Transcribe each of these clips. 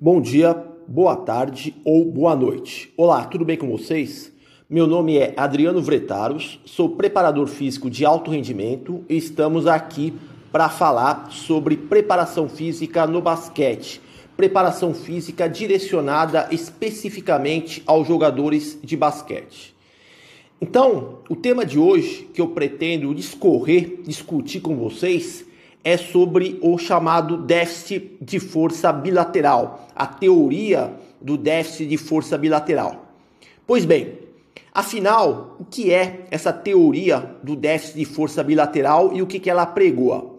Bom dia, boa tarde ou boa noite. Olá, tudo bem com vocês? Meu nome é Adriano Vretaros, sou preparador físico de alto rendimento e estamos aqui para falar sobre preparação física no basquete. Preparação física direcionada especificamente aos jogadores de basquete. Então, o tema de hoje que eu pretendo discutir com vocês é sobre o chamado déficit de força bilateral, a teoria do déficit de força bilateral. Pois bem, afinal, o que é essa teoria do déficit de força bilateral e o que ela apregoa?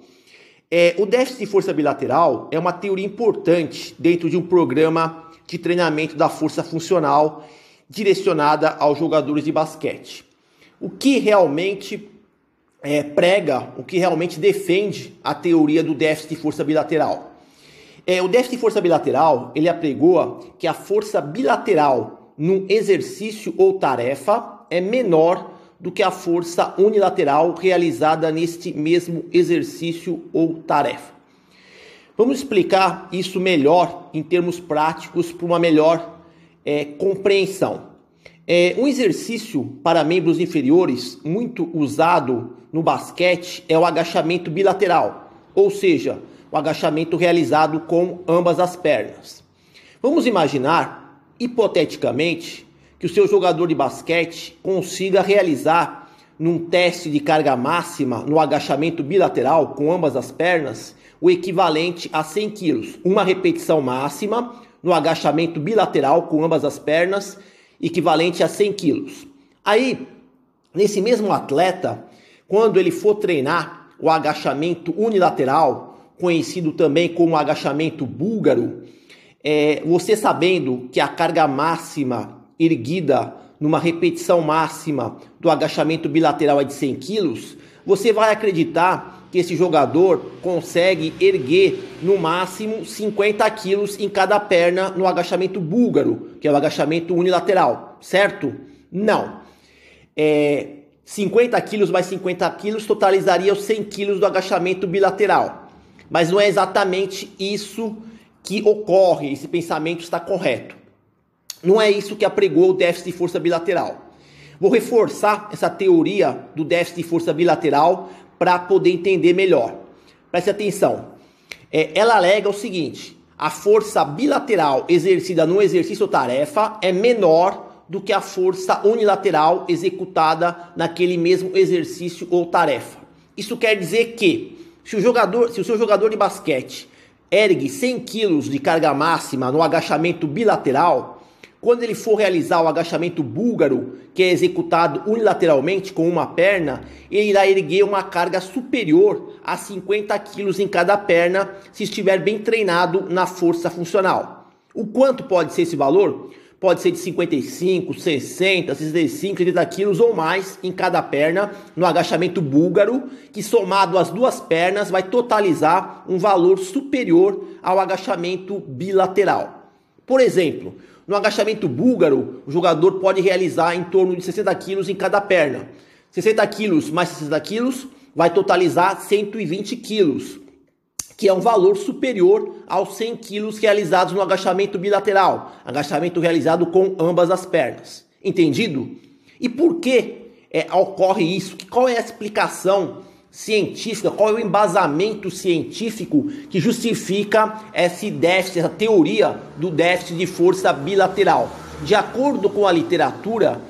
O déficit de força bilateral é uma teoria importante dentro de um programa de treinamento da força funcional direcionada aos jogadores de basquete. O que realmente prega, o que realmente defende a teoria do déficit de força bilateral. O déficit de força bilateral, ele apregoa que a força bilateral num exercício ou tarefa é menor do que a força unilateral realizada neste mesmo exercício ou tarefa. Vamos explicar isso melhor em termos práticos para uma melhor compreensão. Um exercício para membros inferiores muito usado no basquete é o agachamento bilateral, ou seja, o agachamento realizado com ambas as pernas. Vamos imaginar, hipoteticamente, que o seu jogador de basquete consiga realizar num teste de carga máxima no agachamento bilateral com ambas as pernas o equivalente a 100 kg, uma repetição máxima no agachamento bilateral com ambas as pernas equivalente a 100 quilos. Aí, nesse mesmo atleta, quando ele for treinar o agachamento unilateral, conhecido também como agachamento búlgaro, você sabendo que a carga máxima erguida numa repetição máxima do agachamento bilateral é de 100 quilos, você vai acreditar que esse jogador consegue erguer no máximo 50 quilos em cada perna no agachamento búlgaro, que é o agachamento unilateral, certo? Não. 50 quilos mais 50 quilos totalizaria os 100 quilos do agachamento bilateral. Mas não é exatamente isso que ocorre, esse pensamento está correto. Não é isso que apregou o déficit de força bilateral. Vou reforçar essa teoria do déficit de força bilateral para poder entender melhor. Preste atenção. Ela alega o seguinte: a força bilateral exercida no exercício ou tarefa é menor do que a força unilateral executada naquele mesmo exercício ou tarefa. Isso quer dizer que, se o seu jogador de basquete ergue 100 kg de carga máxima no agachamento bilateral, quando ele for realizar o agachamento búlgaro, que é executado unilateralmente com uma perna, ele irá erguer uma carga superior a 50 kg em cada perna, se estiver bem treinado na força funcional. O quanto pode ser esse valor? Pode ser de 55, 60, 65, 70 kg ou mais em cada perna no agachamento búlgaro, que somado às duas pernas vai totalizar um valor superior ao agachamento bilateral. Por exemplo, no agachamento búlgaro, o jogador pode realizar em torno de 60 kg em cada perna. 60 kg mais 60 kg vai totalizar 120 kg, que é um valor superior aos 100 kg realizados no agachamento bilateral, agachamento realizado com ambas as pernas. Entendido? E por que ocorre isso? Qual é a explicação científica, qual é o embasamento científico que justifica esse déficit, essa teoria do déficit de força bilateral? De acordo com a literatura,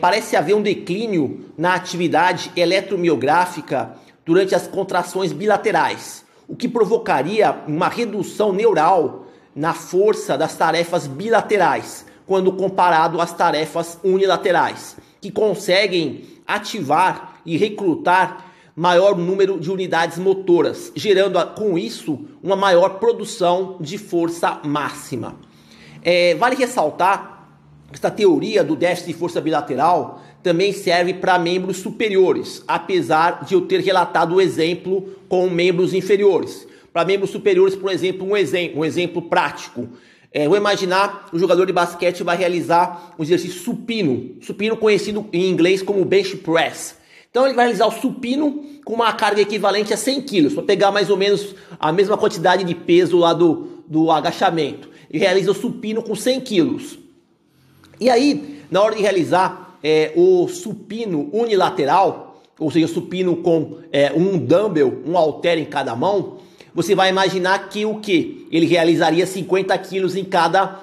parece haver um declínio na atividade eletromiográfica durante as contrações bilaterais, o que provocaria uma redução neural na força das tarefas bilaterais, quando comparado às tarefas unilaterais, que conseguem ativar e recrutar maior número de unidades motoras, gerando com isso uma maior produção de força máxima. Vale ressaltar que esta teoria do déficit de força bilateral também serve para membros superiores, apesar de eu ter relatado o exemplo com membros inferiores. Para membros superiores, por exemplo, um exemplo prático. Vou imaginar o jogador de basquete vai realizar um exercício supino conhecido em inglês como bench press. Então ele vai realizar o supino com uma carga equivalente a 100 kg, para pegar mais ou menos a mesma quantidade de peso lá do agachamento. e realiza o supino com 100 quilos. E aí, na hora de realizar o supino unilateral, ou seja, o supino com um dumbbell, um halter em cada mão, você vai imaginar que o quê? Ele realizaria 50 quilos em cada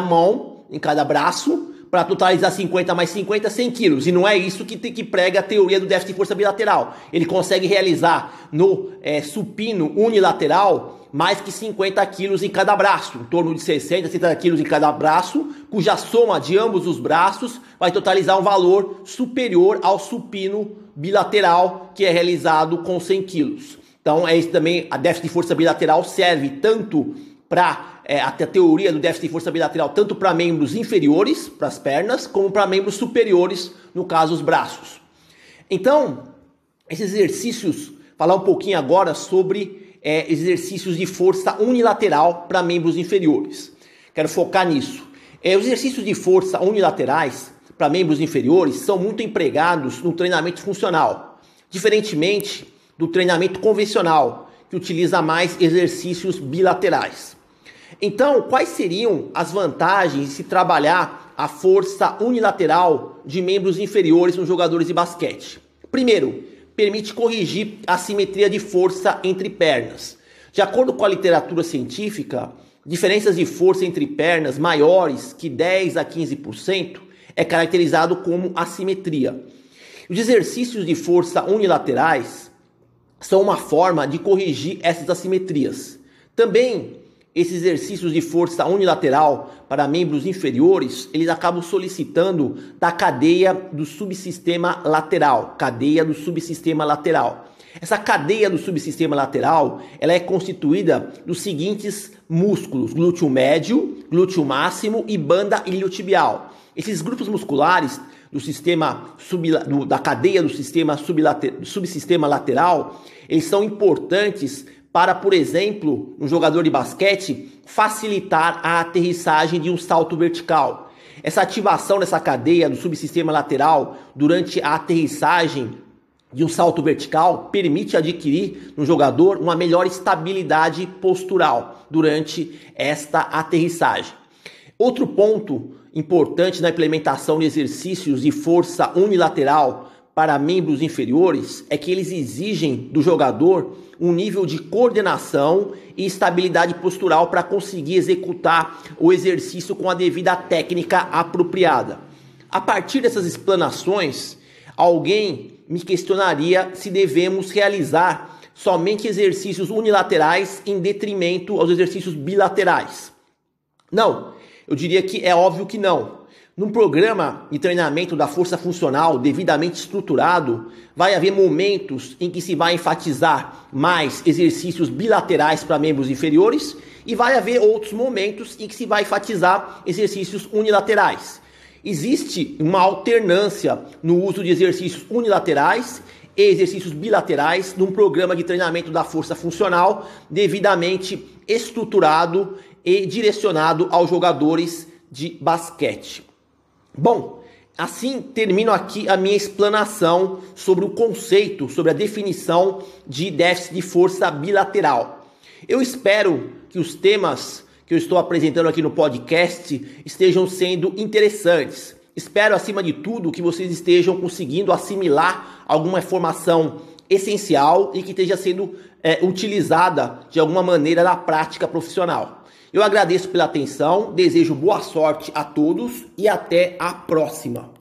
mão, em cada braço, para totalizar 50 mais 50, 100 quilos. E não é isso que prega a teoria do déficit de força bilateral. Ele consegue realizar no supino unilateral mais que 50 quilos em cada braço, em torno de 60, 70 quilos em cada braço, cuja soma de ambos os braços vai totalizar um valor superior ao supino bilateral, que é realizado com 100 quilos. Então, é isso também. A déficit de força bilateral serve tanto para a teoria do déficit de força bilateral, tanto para membros inferiores, para as pernas, como para membros superiores, no caso os braços. Então, esses exercícios, falar um pouquinho agora sobre exercícios de força unilateral para membros inferiores. Quero focar nisso. Os exercícios de força unilaterais para membros inferiores são muito empregados no treinamento funcional, diferentemente do treinamento convencional, que utiliza mais exercícios bilaterais. Então, quais seriam as vantagens de se trabalhar a força unilateral de membros inferiores nos jogadores de basquete? Primeiro, permite corrigir a assimetria de força entre pernas. De acordo com a literatura científica, diferenças de força entre pernas maiores que 10 a 15% é caracterizado como assimetria. Os exercícios de força unilaterais são uma forma de corrigir essas assimetrias. Também, esses exercícios de força unilateral para membros inferiores, eles acabam solicitando da cadeia do subsistema lateral. Cadeia do subsistema lateral. Essa cadeia do subsistema lateral, ela é constituída dos seguintes músculos: glúteo médio, glúteo máximo e banda iliotibial. Esses grupos musculares do sistema da cadeia do subsistema lateral, eles são importantes para, por exemplo, um jogador de basquete facilitar a aterrissagem de um salto vertical. Essa ativação dessa cadeia do subsistema lateral durante a aterrissagem de um salto vertical permite adquirir no jogador uma melhor estabilidade postural durante esta aterrissagem. Outro ponto importante na implementação de exercícios de força unilateral para membros inferiores é que eles exigem do jogador um nível de coordenação e estabilidade postural para conseguir executar o exercício com a devida técnica apropriada. A partir dessas explanações, alguém me questionaria se devemos realizar somente exercícios unilaterais em detrimento aos exercícios bilaterais. Não, eu diria que é óbvio que não. Num programa de treinamento da força funcional devidamente estruturado, vai haver momentos em que se vai enfatizar mais exercícios bilaterais para membros inferiores e vai haver outros momentos em que se vai enfatizar exercícios unilaterais. Existe uma alternância no uso de exercícios unilaterais e exercícios bilaterais num programa de treinamento da força funcional devidamente estruturado e direcionado aos jogadores de basquete. Bom, assim termino aqui a minha explanação sobre o conceito, sobre a definição de déficit de força bilateral. Eu espero que os temas que eu estou apresentando aqui no podcast estejam sendo interessantes. Espero, acima de tudo, que vocês estejam conseguindo assimilar alguma informação essencial e que esteja sendo utilizada de alguma maneira na prática profissional. Eu agradeço pela atenção, desejo boa sorte a todos e até a próxima.